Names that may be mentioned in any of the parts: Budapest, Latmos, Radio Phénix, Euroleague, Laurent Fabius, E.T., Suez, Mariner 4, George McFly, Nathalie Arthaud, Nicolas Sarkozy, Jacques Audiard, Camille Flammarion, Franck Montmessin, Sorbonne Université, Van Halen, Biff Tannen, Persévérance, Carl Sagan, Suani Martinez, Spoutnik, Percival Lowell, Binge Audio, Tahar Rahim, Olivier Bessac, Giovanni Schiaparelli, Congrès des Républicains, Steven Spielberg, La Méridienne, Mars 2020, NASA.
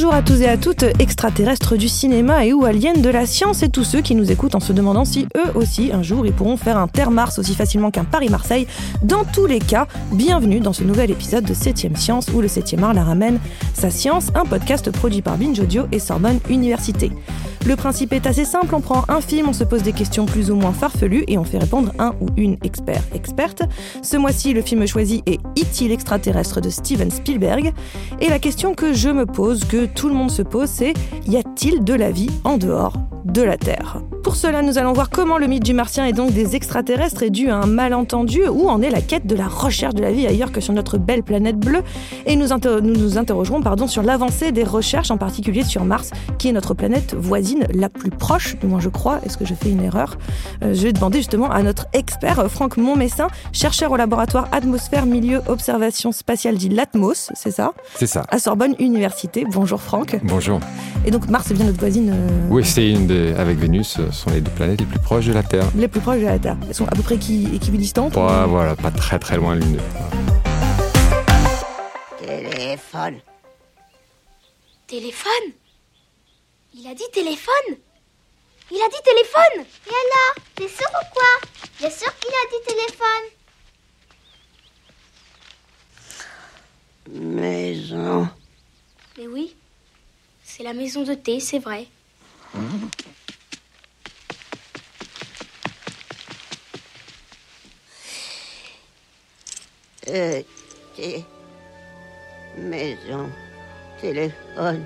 Bonjour à tous et à toutes, extraterrestres du cinéma et ou aliens de la science et tous ceux qui nous écoutent en se demandant si eux aussi, un jour, ils pourront faire un Terre-Mars aussi facilement qu'un Paris-Marseille. Dans tous les cas, bienvenue dans ce nouvel épisode de 7ème Science où le 7ème art la ramène sa science, un podcast produit par Binge Audio et Sorbonne Université. Le principe est assez simple, on prend un film, on se pose des questions plus ou moins farfelues et on fait répondre un ou une experte. Ce mois-ci, le film choisi est E.T. l'extraterrestre de Steven Spielberg. Et la question que je me pose, que tout le monde se pose, c'est « Y a-t-il de la vie en dehors de la Terre ?» Pour cela, nous allons voir comment le mythe du martien et donc des extraterrestres est dû à un malentendu, où en est la quête de la recherche de la vie ailleurs que sur notre belle planète bleue, et nous nous interrogerons sur l'avancée des recherches, en particulier sur Mars, qui est notre planète voisine la plus proche, du moins je crois, est-ce que je fais une erreur ? Je vais demander justement à notre expert, Franck Montmessin, chercheur au laboratoire Atmosphère Milieu Observation Spatiale dit Latmos, c'est ça ? C'est ça. À Sorbonne Université. Bonjour Franck. Bonjour. Et donc Mars, c'est bien notre voisine... Oui, c'est une des... avec Vénus... sont les deux planètes les plus proches de la Terre. Les plus proches de la Terre. Elles sont à peu près équidistantes. Ouais, voilà, pas très très loin l'une d'eux. Téléphone. Téléphone ? Il a dit téléphone ? Il a dit téléphone ! Et alors ? T'es sûr ou quoi ? Bien sûr qu'il a dit téléphone. Maison. Mais oui, c'est la maison de thé, c'est vrai. Maison, téléphone.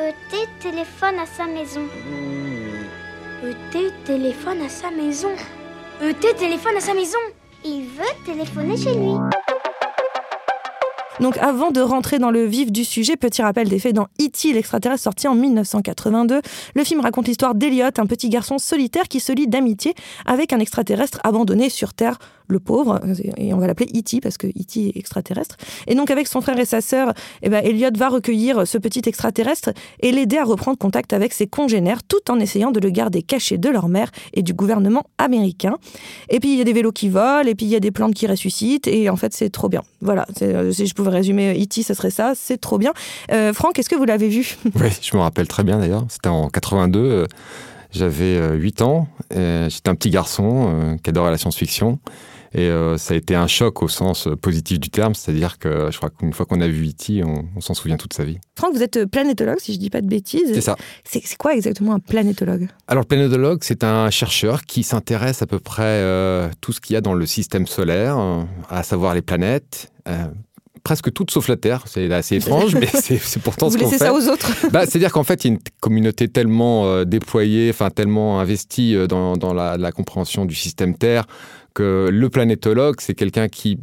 E.T. téléphone à sa maison. E.T. téléphone à sa maison. E.T. téléphone à sa maison. Il veut téléphoner chez lui. Donc avant de rentrer dans le vif du sujet, petit rappel des faits dans E.T. l'extraterrestre sorti en 1982. Le film raconte l'histoire d'Eliot, un petit garçon solitaire qui se lie d'amitié avec un extraterrestre abandonné sur Terre, le pauvre, et on va l'appeler E.T. parce que E.T. est extraterrestre. Et donc avec son frère et sa sœur, Eliot va recueillir ce petit extraterrestre et l'aider à reprendre contact avec ses congénères tout en essayant de le garder caché de leur mère et du gouvernement américain. Et puis il y a des vélos qui volent, et puis il y a des plantes qui ressuscitent, et en fait c'est trop bien. Voilà, si je pouvais résumer E.T., ce serait ça, c'est trop bien. Franck, est-ce que vous l'avez vu ? Oui, je me rappelle très bien d'ailleurs. C'était en 82, j'avais 8 ans, et j'étais un petit garçon qui adorait la science-fiction. Et ça a été un choc au sens positif du terme, c'est-à-dire que je crois qu'une fois qu'on a vu E.T., on s'en souvient toute sa vie. Franck, vous êtes planétologue, si je ne dis pas de bêtises. C'est ça. C'est quoi exactement un planétologue ? Alors, le planétologue, c'est un chercheur qui s'intéresse à peu près tout ce qu'il y a dans le système solaire, à savoir les planètes, presque toutes sauf la Terre. C'est assez étrange, mais c'est pourtant ce qu'on fait. Vous laissez ça aux autres. C'est-à-dire qu'en fait, il y a une communauté tellement déployée, tellement investie dans la compréhension du système Terre, que le planétologue, c'est quelqu'un qui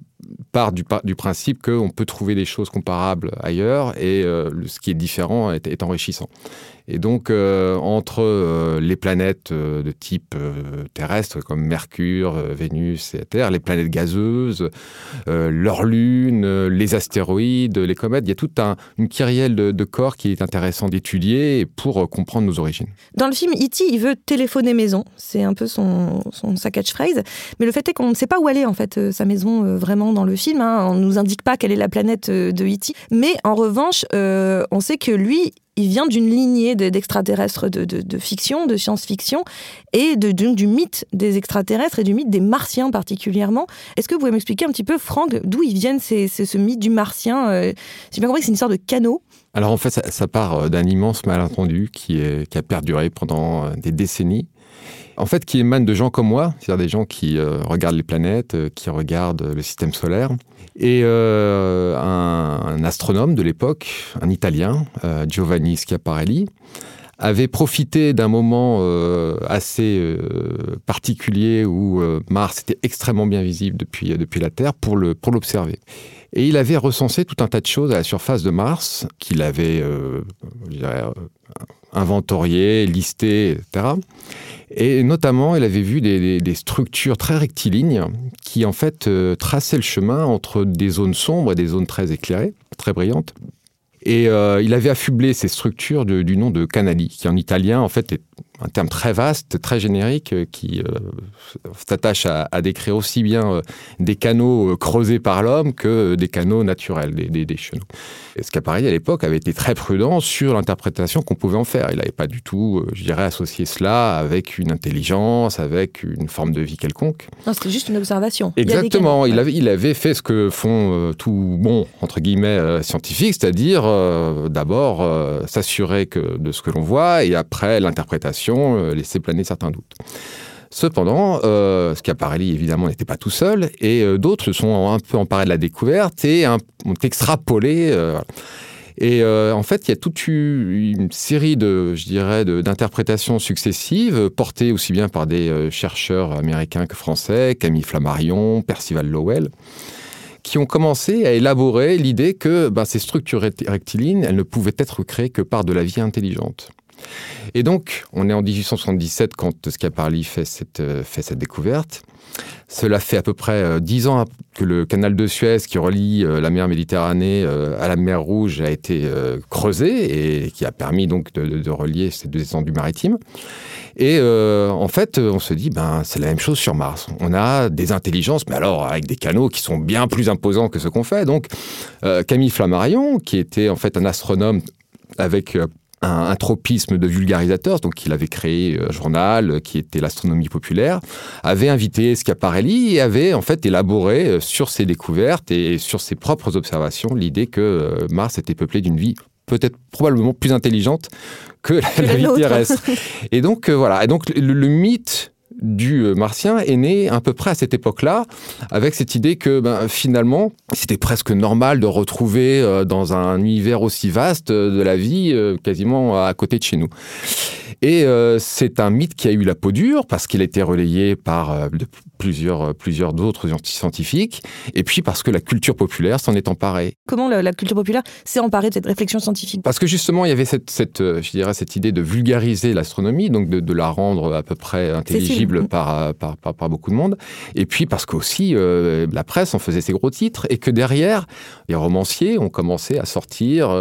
part du principe qu'on peut trouver des choses comparables ailleurs et ce qui est différent est enrichissant. Et donc, entre les planètes de type terrestre, comme Mercure, Vénus et la Terre, les planètes gazeuses, leur lune, les astéroïdes, les comètes, il y a toute une kyrielle de corps qui est intéressant d'étudier pour comprendre nos origines. Dans le film, E.T., il veut téléphoner maison. C'est un peu sa catchphrase. Mais le fait est qu'on ne sait pas où aller, en fait, sa maison, vraiment, dans le film. Hein. On ne nous indique pas quelle est la planète de E.T. Mais, en revanche, on sait que lui... Il vient d'une lignée d'extraterrestres de fiction, de science-fiction, et du mythe des extraterrestres et du mythe des martiens particulièrement. Est-ce que vous pouvez m'expliquer un petit peu, Franck, d'où ils viennent, ce mythe du martien ? J'ai bien compris que c'est une sorte de canot. Alors en fait, ça part d'un immense malentendu qui a perduré pendant des décennies. En fait, qui émane de gens comme moi, c'est-à-dire des gens qui regardent les planètes, qui regardent le système solaire. Et un astronome de l'époque, un Italien, Giovanni Schiaparelli, avait profité d'un moment assez particulier où Mars était extrêmement bien visible depuis la Terre pour l'observer. Et il avait recensé tout un tas de choses à la surface de Mars, qu'il avait inventorié, listé, etc. Et notamment, il avait vu des structures très rectilignes qui, en fait, traçaient le chemin entre des zones sombres et des zones très éclairées, très brillantes. Et il avait affublé ces structures du nom de canali, qui en italien, en fait, est un terme très vaste, très générique, qui s'attache à décrire aussi bien des canaux creusés par l'homme que des canaux naturels, des chenaux. Et Schiaparelli, à l'époque, avait été très prudent sur l'interprétation qu'on pouvait en faire. Il n'avait pas du tout, je dirais, associé cela avec une intelligence, avec une forme de vie quelconque. Non, c'était juste une observation. Exactement. Il avait fait ce que font tout bon, entre guillemets, scientifique, c'est-à-dire d'abord s'assurer que, de ce que l'on voit et après l'interprétation laisser planer certains doutes. Cependant, Schiaparelli, évidemment, n'était pas tout seul, et d'autres se sont un peu emparés de la découverte et ont extrapolé. En fait, il y a toute une série d'interprétations successives, portées aussi bien par des chercheurs américains que français, Camille Flammarion, Percival Lowell, qui ont commencé à élaborer l'idée que ces structures rectilignes, elles ne pouvaient être créées que par de la vie intelligente. Et donc, on est en 1877 quand Schiaparelli fait cette découverte. Cela fait à peu près 10 ans que le canal de Suez, qui relie la mer Méditerranée à la mer Rouge, a été creusé et qui a permis donc de relier ces deux étendues maritimes. Et en fait, on se dit, c'est la même chose sur Mars. On a des intelligences, mais alors avec des canaux qui sont bien plus imposants que ce qu'on fait. Donc, Camille Flammarion, qui était en fait un astronome avec... un tropisme de vulgarisateur, donc il avait créé un journal qui était l'Astronomie populaire, avait invité Schiaparelli et avait en fait élaboré sur ses découvertes et sur ses propres observations l'idée que Mars était peuplée d'une vie peut-être probablement plus intelligente que la vie terrestre. Et donc voilà, et donc le mythe du martien est né à peu près à cette époque-là, avec cette idée que finalement, c'était presque normal de retrouver dans un univers aussi vaste de la vie quasiment à côté de chez nous. Et c'est un mythe qui a eu la peau dure, parce qu'il a été relayé par plusieurs d'autres scientifiques, et puis parce que la culture populaire s'en est emparée. Comment la culture populaire s'est emparée de cette réflexion scientifique ? Parce que justement, il y avait cette idée de vulgariser l'astronomie, donc de la rendre à peu près intelligible par beaucoup de monde, et puis parce qu'aussi la presse en faisait ses gros titres, et que derrière, les romanciers ont commencé à sortir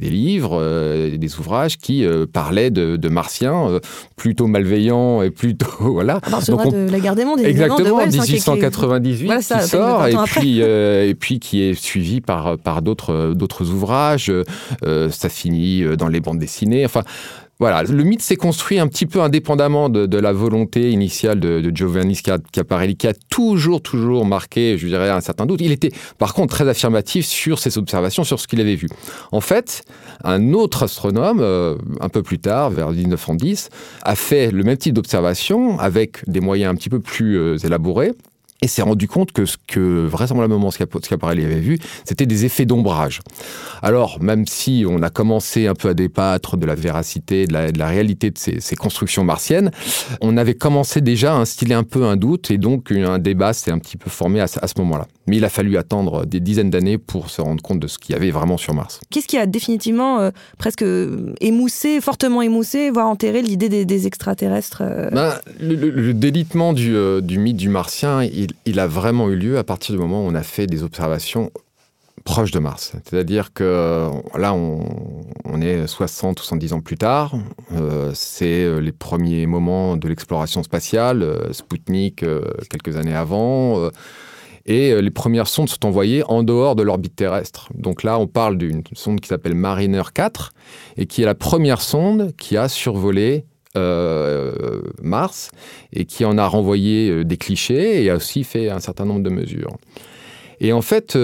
des livres, des ouvrages qui parlaient de martiens, plutôt malveillants et plutôt... Voilà. De la guerre des mondes, évidemment. Exactement, 1898 voilà, ça, qui sort et puis qui est suivi par d'autres ouvrages. Ça finit dans les bandes dessinées. Enfin, voilà, le mythe s'est construit un petit peu indépendamment de la volonté initiale de Giovanni Schiaparelli, qui a toujours marqué, je dirais, un certain doute. Il était, par contre, très affirmatif sur ses observations, sur ce qu'il avait vu. En fait, un autre astronome, un peu plus tard, vers 1910, a fait le même type d'observation avec des moyens un petit peu plus élaborés. Et s'est rendu compte que ce que vraisemblablement Schiaparelli avait vu, c'était des effets d'ombrage. Alors, même si on a commencé un peu à débattre de la véracité, de la réalité de ces constructions martiennes, on avait commencé déjà à instiller un peu un doute, et donc un débat s'est un petit peu formé à ce moment-là. Mais il a fallu attendre des dizaines d'années pour se rendre compte de ce qu'il y avait vraiment sur Mars. Qu'est-ce qui a définitivement presque émoussé, fortement émoussé, voire enterré l'idée des extraterrestres le délitement du mythe du martien, il a vraiment eu lieu à partir du moment où on a fait des observations proches de Mars. C'est-à-dire que là, on est 60 ou 70 ans plus tard. C'est les premiers moments de l'exploration spatiale, Spoutnik quelques années avant... Et les premières sondes sont envoyées en dehors de l'orbite terrestre. Donc là, on parle d'une sonde qui s'appelle Mariner 4, et qui est la première sonde qui a survolé Mars, et qui en a renvoyé des clichés, et a aussi fait un certain nombre de mesures. Et en fait...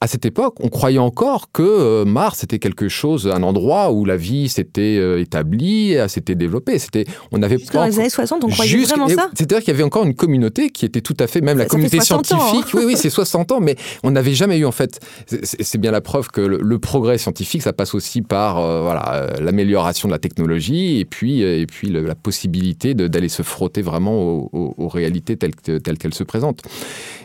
À cette époque, on croyait encore que Mars était quelque chose, un endroit où la vie s'était établie, s'était développée. Jusqu'en les années 60, on croyait vraiment ça ? C'est-à-dire qu'il y avait encore une communauté qui était tout à fait, même la communauté scientifique. Ans, hein. Oui, c'est 60 ans, mais on n'avait jamais eu en fait. C'est bien la preuve que le progrès scientifique, ça passe aussi par l'amélioration de la technologie et puis la possibilité d'aller se frotter vraiment aux réalités telles qu'elles se présentent.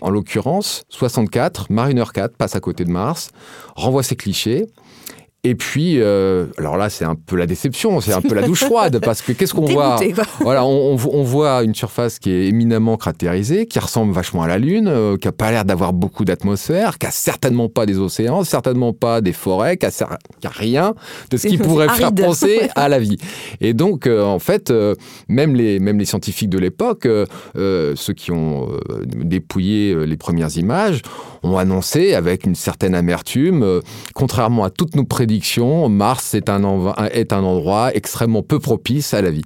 En l'occurrence, 64, Mariner 4 passe à côté de Mars, renvoie ses clichés, Et puis, alors là, c'est un peu la déception, c'est un peu la douche froide, parce que qu'est-ce qu'on voit ? Voilà, on voit une surface qui est éminemment cratérisée, qui ressemble vachement à la Lune, qui n'a pas l'air d'avoir beaucoup d'atmosphère, qui n'a certainement pas des océans, certainement pas des forêts, qui n'a rien de ce qui pourrait aride. Faire penser à la vie. Et donc, en fait, même les scientifiques de l'époque, ceux qui ont dépouillé les premières images, ont annoncé avec une certaine amertume, contrairement à toutes nos prédictions, Mars est un endroit extrêmement peu propice à la vie.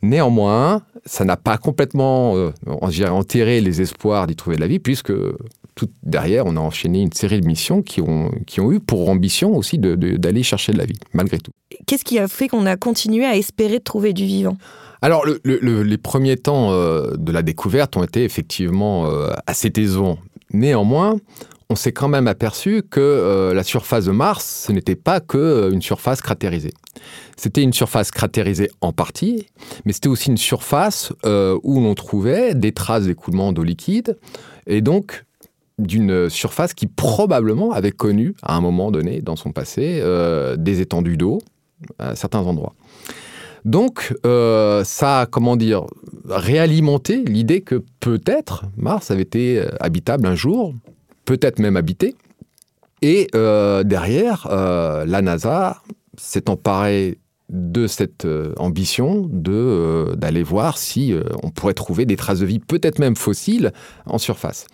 Néanmoins, ça n'a pas complètement enterré les espoirs d'y trouver de la vie, puisque tout derrière, on a enchaîné une série de missions qui ont eu pour ambition aussi d'aller chercher de la vie, malgré tout. Qu'est-ce qui a fait qu'on a continué à espérer de trouver du vivant ? Alors, les premiers temps de la découverte ont été effectivement assez décevants. Néanmoins, on s'est quand même aperçu que la surface de Mars, ce n'était pas qu'une surface cratérisée. C'était une surface cratérisée en partie, mais c'était aussi une surface où l'on trouvait des traces d'écoulement d'eau liquide, et donc d'une surface qui probablement avait connu, à un moment donné dans son passé, des étendues d'eau à certains endroits. Donc, ça a, réalimenté l'idée que peut-être Mars avait été habitable un jour, peut-être même habité. Et derrière, la NASA s'est emparée de cette ambition d'aller voir si on pourrait trouver des traces de vie, peut-être même fossiles, en surface.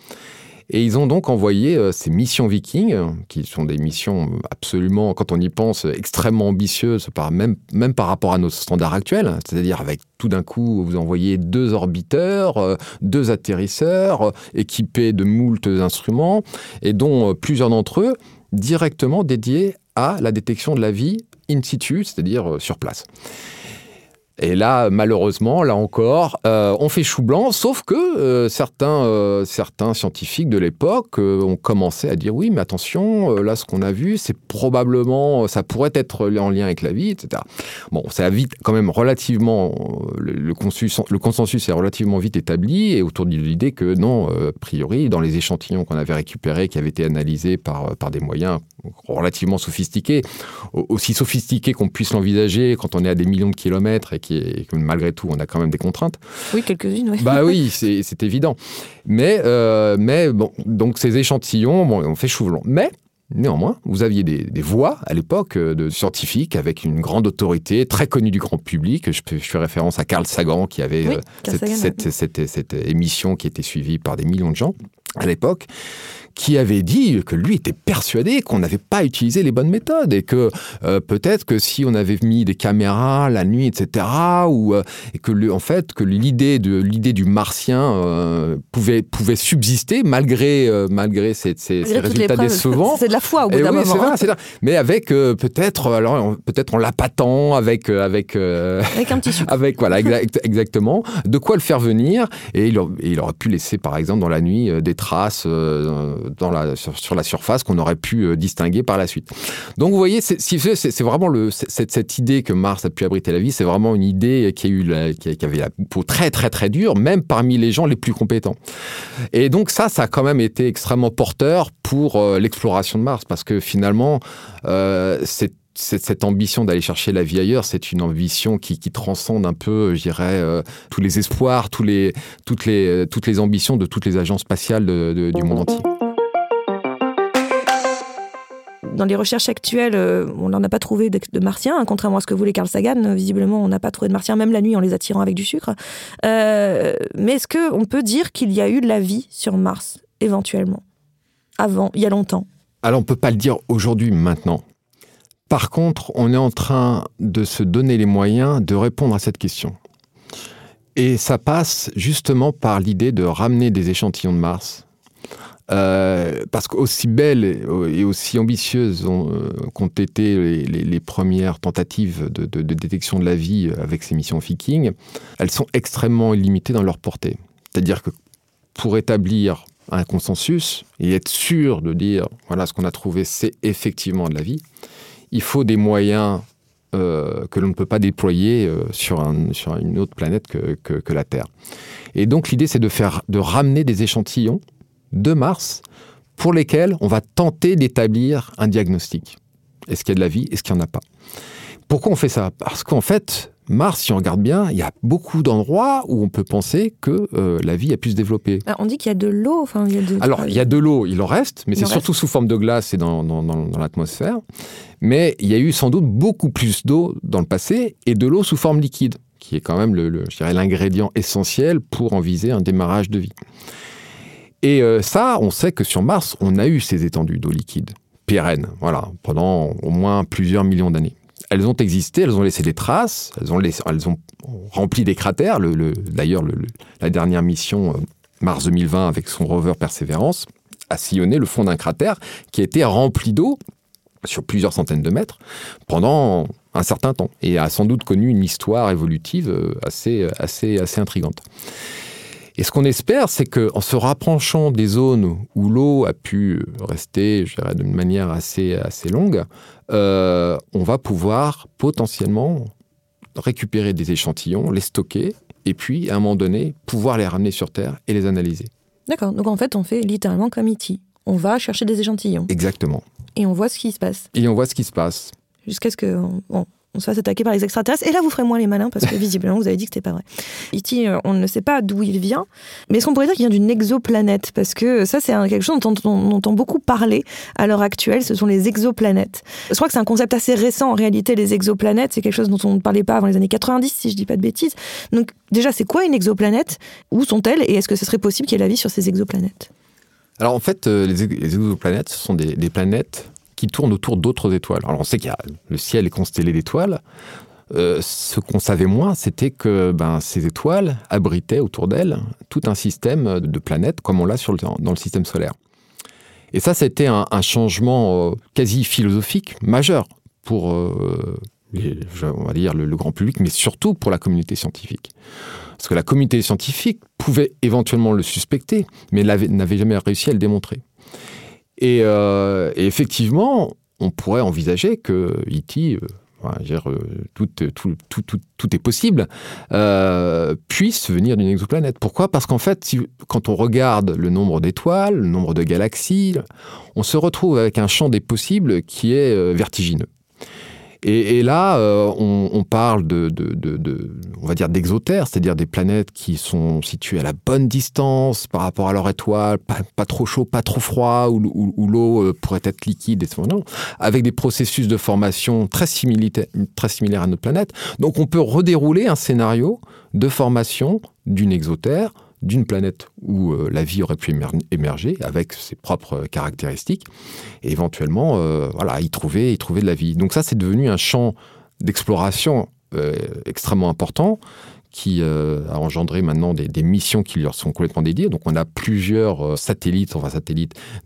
Et ils ont donc envoyé ces missions Vikings, qui sont des missions absolument, quand on y pense, extrêmement ambitieuses, même par rapport à nos standards actuels. C'est-à-dire avec tout d'un coup, vous envoyez 2 orbiteurs, 2 atterrisseurs, équipés de moult instruments, et dont plusieurs d'entre eux directement dédiés à la détection de la vie in situ, c'est-à-dire sur place. Et là, malheureusement, là encore, on fait chou blanc, sauf que certains scientifiques de l'époque ont commencé à dire « Oui, mais attention, là, ce qu'on a vu, c'est probablement, ça pourrait être en lien avec la vie, etc. » Bon, ça a vite, quand même, relativement, le consensus est relativement vite établi, et autour de l'idée que non, a priori, dans les échantillons qu'on avait récupérés, qui avaient été analysés par des moyens relativement sophistiqués, aussi sophistiqués qu'on puisse l'envisager quand on est à des millions de kilomètres, et que malgré tout, on a quand même des contraintes. Oui, quelques-unes, oui. Bah oui, c'est évident. Mais bon, donc ces échantillons, bon, on fait chou blanc. Mais, néanmoins, vous aviez des voix, à l'époque, de scientifiques avec une grande autorité, très connue du grand public. Je fais référence à Carl Sagan, qui avait cette émission qui était suivie par des millions de gens, à l'époque, qui avait dit que lui était persuadé qu'on n'avait pas utilisé les bonnes méthodes et que peut-être que si on avait mis des caméras la nuit, etc., et que l'idée du martien pouvait subsister malgré ces résultats décevants. C'est de la foi au bout d'un moment. C'est vrai, mais avec peut-être en l'appâtant avec un petit sucre. Avec exactement de quoi le faire venir, et il aurait pu laisser par exemple dans la nuit des traces sur la surface qu'on aurait pu distinguer par la suite. Donc vous voyez, c'est vraiment cette idée que Mars a pu abriter la vie, c'est vraiment une idée qui avait la peau très très très dure, même parmi les gens les plus compétents. Et donc ça a quand même été extrêmement porteur pour l'exploration de Mars, parce que finalement, cette ambition d'aller chercher la vie ailleurs, c'est une ambition qui transcende un peu, je dirais, tous les espoirs, toutes les ambitions de toutes les agences spatiales du monde entier. Dans les recherches actuelles, on n'en a pas trouvé de martiens, hein, contrairement à ce que voulait Carl Sagan. Visiblement, on n'a pas trouvé de martiens, même la nuit, en les attirant avec du sucre. Mais est-ce qu'on peut dire qu'il y a eu de la vie sur Mars, éventuellement, avant, il y a longtemps ? Alors, on ne peut pas le dire aujourd'hui, maintenant. Par contre, on est en train de se donner les moyens de répondre à cette question. Et ça passe justement par l'idée de ramener des échantillons de Mars. Parce qu'aussi belles et aussi ambitieuses qu'ont été les premières tentatives de détection de la vie avec ces missions Viking, elles sont extrêmement limitées dans leur portée. C'est-à-dire que pour établir un consensus et être sûr de dire « voilà, ce qu'on a trouvé, c'est effectivement de la vie », il faut des moyens que l'on ne peut pas déployer sur une autre planète que la Terre. Et donc l'idée, c'est de ramener des échantillons de Mars pour lesquels on va tenter d'établir un diagnostic. Est-ce qu'il y a de la vie? Est-ce qu'il n'y en a pas? Pourquoi on fait ça? Parce qu'en fait, Mars, si on regarde bien, il y a beaucoup d'endroits où on peut penser que la vie a pu se développer. Alors, on dit qu'il y a de l'eau. Enfin, alors, il y a de l'eau, il en reste, mais c'est surtout sous forme de glace et dans l'atmosphère. Mais il y a eu sans doute beaucoup plus d'eau dans le passé et de l'eau sous forme liquide, qui est quand même je dirais, l'ingrédient essentiel pour envisager un démarrage de vie. Et ça, on sait que sur Mars, on a eu ces étendues d'eau liquide pérennes, voilà, pendant au moins plusieurs millions d'années. Elles ont existé, elles ont laissé des traces, elles ont rempli des cratères. D'ailleurs, la dernière mission Mars 2020 avec son rover Persévérance a sillonné le fond d'un cratère qui a été rempli d'eau sur plusieurs centaines de mètres pendant un certain temps et a sans doute connu une histoire évolutive assez intrigante. Et ce qu'on espère, c'est qu'en se rapprochant des zones où l'eau a pu rester, je dirais, d'une manière assez longue, on va pouvoir potentiellement récupérer des échantillons, les stocker, et puis, à un moment donné, pouvoir les ramener sur Terre et les analyser. D'accord. Donc, en fait, on fait littéralement comme E.T. On va chercher des échantillons. Exactement. Et on voit ce qui se passe. Jusqu'à ce que... Bon. On se fasse attaquer par les extraterrestres. Et là, vous ferez moins les malins, parce que visiblement, vous avez dit que c'était pas vrai. E.T., on ne sait pas d'où il vient, mais est-ce qu'on pourrait dire qu'il vient d'une exoplanète? Parce que ça, c'est quelque chose dont on entend beaucoup parler à l'heure actuelle, ce sont les exoplanètes. Je crois que c'est un concept assez récent, en réalité, les exoplanètes, c'est quelque chose dont on ne parlait pas avant les années 90, si je dis pas de bêtises. Donc déjà, c'est quoi une exoplanète? Où sont-elles? Et est-ce que ce serait possible qu'il y ait la vie sur ces exoplanètes? Alors en fait, les exoplanètes, ce sont des planètes qui tournent autour d'autres étoiles. Alors on sait qu'il y a le ciel est constellé d'étoiles. Ce qu'on savait moins, c'était que ces étoiles abritaient autour d'elles tout un système de planètes comme on l'a dans le système solaire. Et ça, c'était un changement quasi philosophique majeur pour on va dire le grand public, mais surtout pour la communauté scientifique. Parce que la communauté scientifique pouvait éventuellement le suspecter, mais n'avait jamais réussi à le démontrer. Et effectivement, on pourrait envisager que E.T., tout est possible, puisse venir d'une exoplanète. Pourquoi ? Parce qu'en fait, quand on regarde le nombre d'étoiles, le nombre de galaxies, on se retrouve avec un champ des possibles qui est vertigineux. Et là, on parle on va dire d'exotères, c'est-à-dire des planètes qui sont situées à la bonne distance par rapport à leur étoile, pas trop chaud, pas trop froid, où l'eau pourrait être liquide, et non, avec des processus de formation très similaires à notre planète. Donc, on peut redérouler un scénario de formation d'une exotère, d'une planète où la vie aurait pu émerger avec ses propres caractéristiques et éventuellement y trouver de la vie. Donc ça, c'est devenu un champ d'exploration extrêmement important qui a engendré maintenant des missions qui leur sont complètement dédiées. Donc on a plusieurs satellites,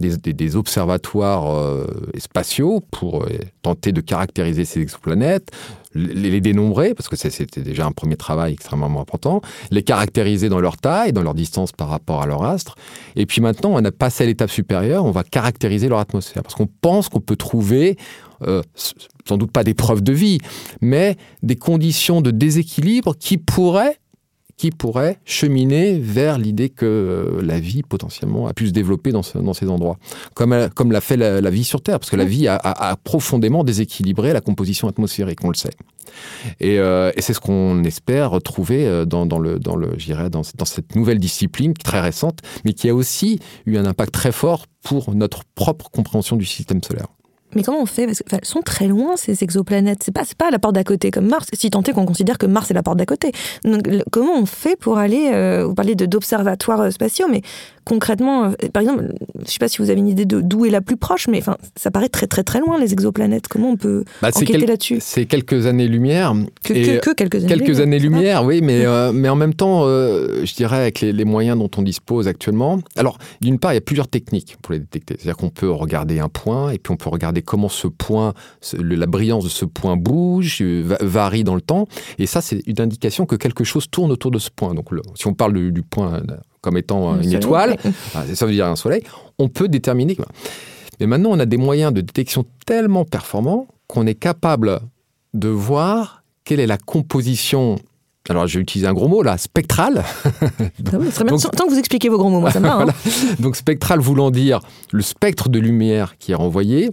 des observatoires spatiaux pour tenter de caractériser ces exoplanètes, les dénombrer, parce que c'était déjà un premier travail extrêmement important, les caractériser dans leur taille, dans leur distance par rapport à leur astre. Et puis maintenant, on a passé à l'étape supérieure, on va caractériser leur atmosphère, parce qu'on pense qu'on peut trouver, sans doute pas des preuves de vie, mais des conditions de déséquilibre qui pourraient cheminer vers l'idée que la vie, potentiellement, a pu se développer dans ces endroits, comme l'a fait la vie sur Terre, parce que la vie a profondément déséquilibré la composition atmosphérique, on le sait. Et c'est ce qu'on espère retrouver dans cette nouvelle discipline, très récente, mais qui a aussi eu un impact très fort pour notre propre compréhension du système solaire. Mais comment on fait? Parce qu'elles sont très loin, ces exoplanètes. C'est pas la porte d'à côté comme Mars, si tant est qu'on considère que Mars est la porte d'à côté. Donc, comment on fait pour aller... vous parlez d'observatoires spatiaux, mais concrètement, par exemple, je ne sais pas si vous avez une idée d'où est la plus proche, mais ça paraît très très très loin, les exoplanètes. Comment on peut enquêter là-dessus? C'est quelques années-lumière. Quelques années-lumière, oui, mais en même temps, je dirais, avec les moyens dont on dispose actuellement... Alors, d'une part, il y a plusieurs techniques pour les détecter. C'est-à-dire qu'on peut regarder un point, et puis on peut regarder comment ce point, la brillance de ce point bouge, varie dans le temps. Et ça, c'est une indication que quelque chose tourne autour de ce point. Donc, si on parle du point comme étant une étoile, ça veut dire un soleil, on peut déterminer. Mais maintenant, on a des moyens de détection tellement performants qu'on est capable de voir quelle est la composition... Alors, j'ai utilisé un gros mot, là, spectral. Tant que vous expliquez vos gros mots, moi, ça me va. Hein. Voilà. Donc, spectral voulant dire le spectre de lumière qui est renvoyé,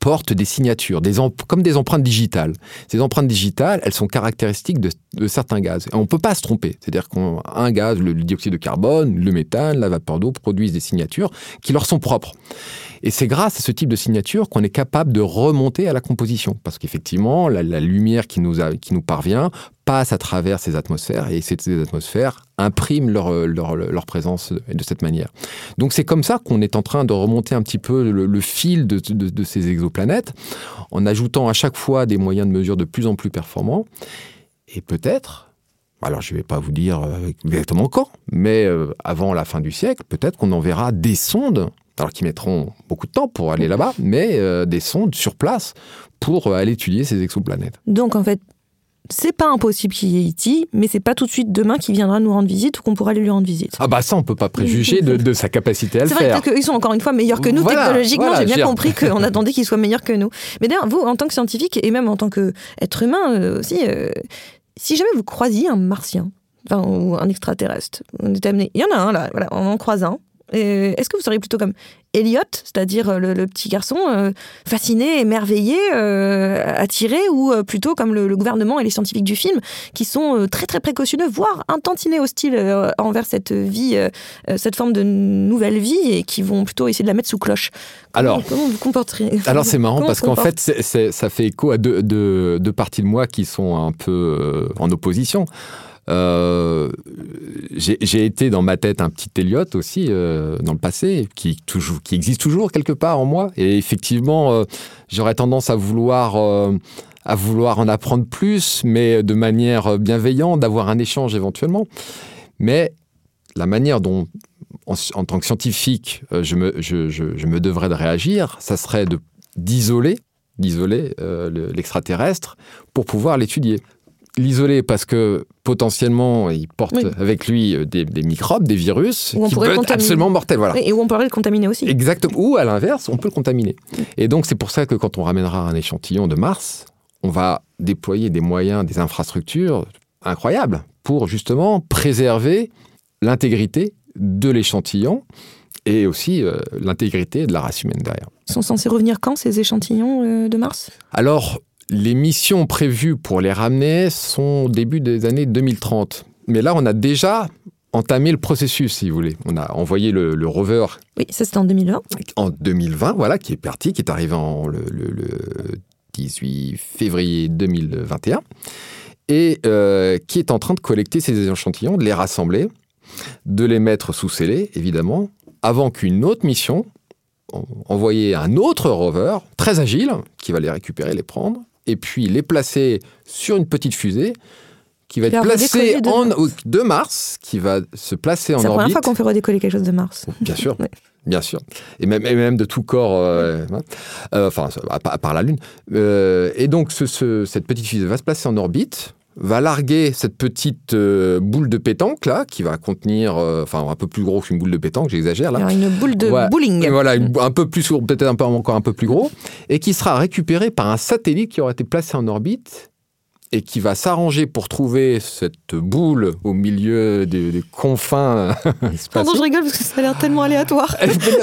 portent des signatures, comme des empreintes digitales. Ces empreintes digitales, elles sont caractéristiques de certains gaz. Et on ne peut pas se tromper. C'est-à-dire qu'un gaz, le dioxyde de carbone, le méthane, la vapeur d'eau, produisent des signatures qui leur sont propres. Et c'est grâce à ce type de signature qu'on est capable de remonter à la composition. Parce qu'effectivement, la lumière qui nous parvient passe à travers ces atmosphères, et ces atmosphères impriment leur présence de cette manière. Donc c'est comme ça qu'on est en train de remonter un petit peu le fil de ces exoplanètes, en ajoutant à chaque fois des moyens de mesure de plus en plus performants. Et peut-être, alors je ne vais pas vous dire exactement quand, mais avant la fin du siècle, peut-être qu'on enverra des sondes, alors qu'ils mettront beaucoup de temps pour aller là-bas, mais des sondes sur place pour aller étudier ces exoplanètes. Donc en fait, c'est pas impossible qu'il y ait E.T., mais c'est pas tout de suite demain qu'il viendra nous rendre visite ou qu'on pourra aller lui rendre visite. Ah bah ça, on peut pas préjuger de sa capacité à le faire. C'est vrai qu'ils sont encore une fois meilleurs que nous technologiquement. J'ai bien compris qu'on attendait qu'ils soient meilleurs que nous. Mais d'ailleurs, vous, en tant que scientifique et même en tant qu'être humain aussi, si jamais vous croisiez un martien, enfin, ou un extraterrestre, on est amené. Il y en a un là, voilà, on en croise un. Est-ce que vous seriez plutôt comme Elliot, c'est-à-dire le petit garçon fasciné, émerveillé, attiré, ou plutôt comme le gouvernement et les scientifiques du film, qui sont très très précautionneux, voire un tantinet hostile envers cette vie, cette forme de nouvelle vie, et qui vont plutôt essayer de la mettre sous cloche. Comment vous comporteriez ? Alors c'est marrant parce qu'en fait ça fait écho à deux parties de moi qui sont un peu en opposition. J'ai été dans ma tête un petit Elliot aussi dans le passé qui existe toujours quelque part en moi, et effectivement j'aurais tendance à vouloir en apprendre plus, mais de manière bienveillante, d'avoir un échange éventuellement. Mais la manière dont en tant que scientifique je me devrais de réagir, ça serait d'isoler l'extraterrestre pour pouvoir l'étudier. L'isoler parce que potentiellement il porte avec lui des microbes, des virus qui peuvent être absolument mortels. Voilà. Et où on pourrait le contaminer aussi. Exactement. Ou à l'inverse, on peut le contaminer. Et donc c'est pour ça que quand on ramènera un échantillon de Mars, on va déployer des moyens, des infrastructures incroyables pour justement préserver l'intégrité de l'échantillon et aussi l'intégrité de la race humaine derrière. Ils sont censés revenir quand, ces échantillons de Mars ? Alors, les missions prévues pour les ramener sont au début des années 2030. Mais là, on a déjà entamé le processus, si vous voulez. On a envoyé le rover. Oui, ça c'était en 2020. En 2020, voilà, qui est parti, qui est arrivé le 18 février 2021, et qui est en train de collecter ces échantillons, de les rassembler, de les mettre sous scellés, évidemment, avant qu'une autre mission envoyer un autre rover, très agile, qui va les récupérer, les prendre, et puis les placer sur une petite fusée qui va être placée de Mars, qui va se placer en orbite. C'est la première fois qu'on fait redécoller quelque chose de Mars. Bien sûr, ouais. Bien sûr. Et même de tout corps, enfin, à part la Lune. Et donc, cette petite fusée va se placer en orbite, va larguer cette petite boule de pétanque, là, qui va contenir, enfin, un peu plus gros qu'une boule de pétanque, j'exagère, là. Alors, une boule de bowling. Voilà, un peu plus, peut-être encore un peu plus gros, et qui sera récupéré par un satellite qui aura été placé en orbite, et qui va s'arranger pour trouver cette boule au milieu des confins. Pardon, je rigole parce que ça a l'air tellement aléatoire.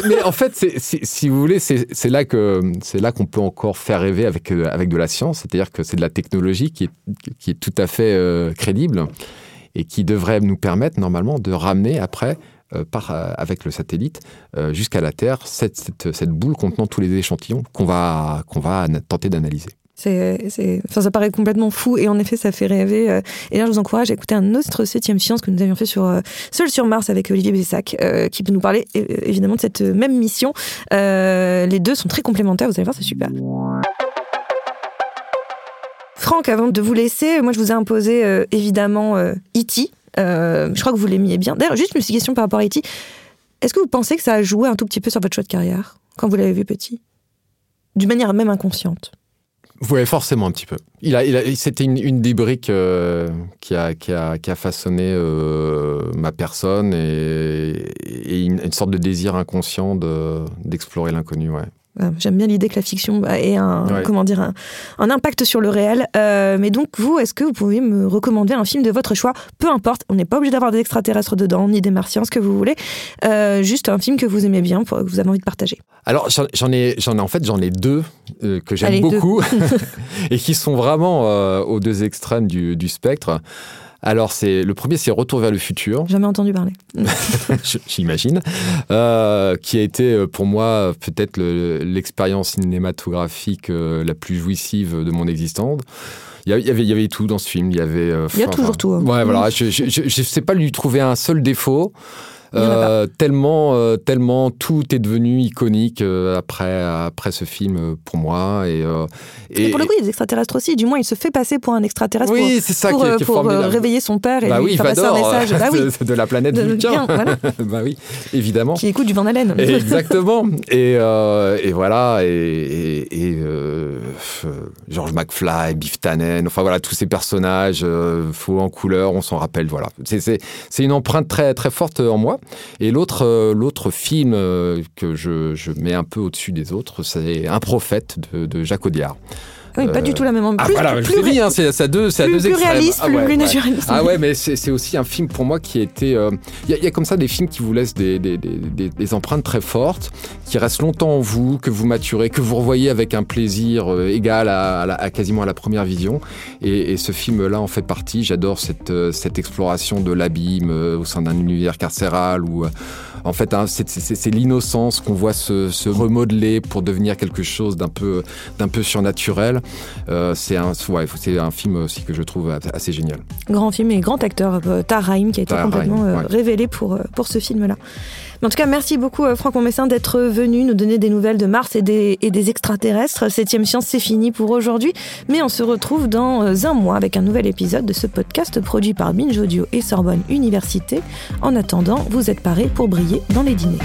Mais en fait, si vous voulez, c'est là qu'on peut encore faire rêver avec de la science. C'est-à-dire que c'est de la technologie qui est tout à fait crédible et qui devrait nous permettre normalement de ramener après, avec le satellite, jusqu'à la Terre, cette boule contenant tous les échantillons qu'on va tenter d'analyser. Enfin, ça paraît complètement fou, et en effet ça fait rêver, et là je vous encourage à écouter un autre 7e Science que nous avions fait sur Seul sur Mars avec Olivier Bessac, qui peut nous parler évidemment de cette même mission. Les deux sont très complémentaires, vous allez voir, c'est super. Franck, avant de vous laisser, moi je vous ai imposé évidemment E.T. Je crois que vous l'aimiez bien. D'ailleurs, juste une petite question par rapport à E.T. Est-ce que vous pensez que ça a joué un tout petit peu sur votre choix de carrière quand vous l'avez vu petit, d'une manière même inconsciente? Oui, forcément un petit peu. C'était une des briques qui a façonné ma personne, et une sorte de désir inconscient d'explorer l'inconnu. Ouais. J'aime bien l'idée que la fiction ait un impact sur le réel. Mais donc, vous, est-ce que vous pouvez me recommander un film de votre choix ? Peu importe, on n'est pas obligé d'avoir des extraterrestres dedans, ni des martiens, ce que vous voulez. Juste un film que vous aimez bien, que vous avez envie de partager. Alors, j'en ai deux que j'aime beaucoup et qui sont vraiment aux deux extrêmes du spectre. Alors, le premier, c'est Retour vers le futur. Jamais entendu parler. J'imagine. Qui a été, pour moi, peut-être l'expérience cinématographique la plus jouissive de mon existence. Il y avait tout dans ce film. Il y a toujours tout. Hein. Ouais, voilà. Je ne sais pas lui trouver un seul défaut. Tellement tout est devenu iconique après ce film pour moi et pour le coup il y a des extraterrestres aussi, du moins il se fait passer pour un extraterrestre pour réveiller son père et lui faire passer un message de la planète Vulcain, voilà. Bah oui, évidemment, qui écoute du Van Halen. Exactement. Et George McFly, Biff Tannen, enfin voilà, tous ces personnages faux en couleur, on s'en rappelle, voilà, c'est une empreinte très, très forte en moi. Et l'autre film que je mets un peu au-dessus des autres, c'est Un prophète de Jacques Audiard. Oui, pas du tout la même ambiance. Plus réaliste, plus naturaliste. Ah ouais, mais c'est aussi un film pour moi qui était... Il y a comme ça des films qui vous laissent des empreintes très fortes, qui restent longtemps en vous, que vous maturez, que vous revoyez avec un plaisir égal à quasiment à la première vision. Et ce film-là en fait partie. J'adore cette exploration de l'abîme au sein d'un univers carcéral où... En fait, hein, c'est l'innocence qu'on voit se remodeler pour devenir quelque chose d'un peu surnaturel. C'est un film aussi que je trouve assez génial. Grand film et grand acteur, Tahar Rahim, qui a été révélé pour ce film-là. En tout cas, merci beaucoup Franck Montmessin d'être venu nous donner des nouvelles de Mars et des extraterrestres. 7e Science, c'est fini pour aujourd'hui, mais on se retrouve dans un mois avec un nouvel épisode de ce podcast produit par Binge Audio et Sorbonne Université. En attendant, vous êtes parés pour briller dans les dîners.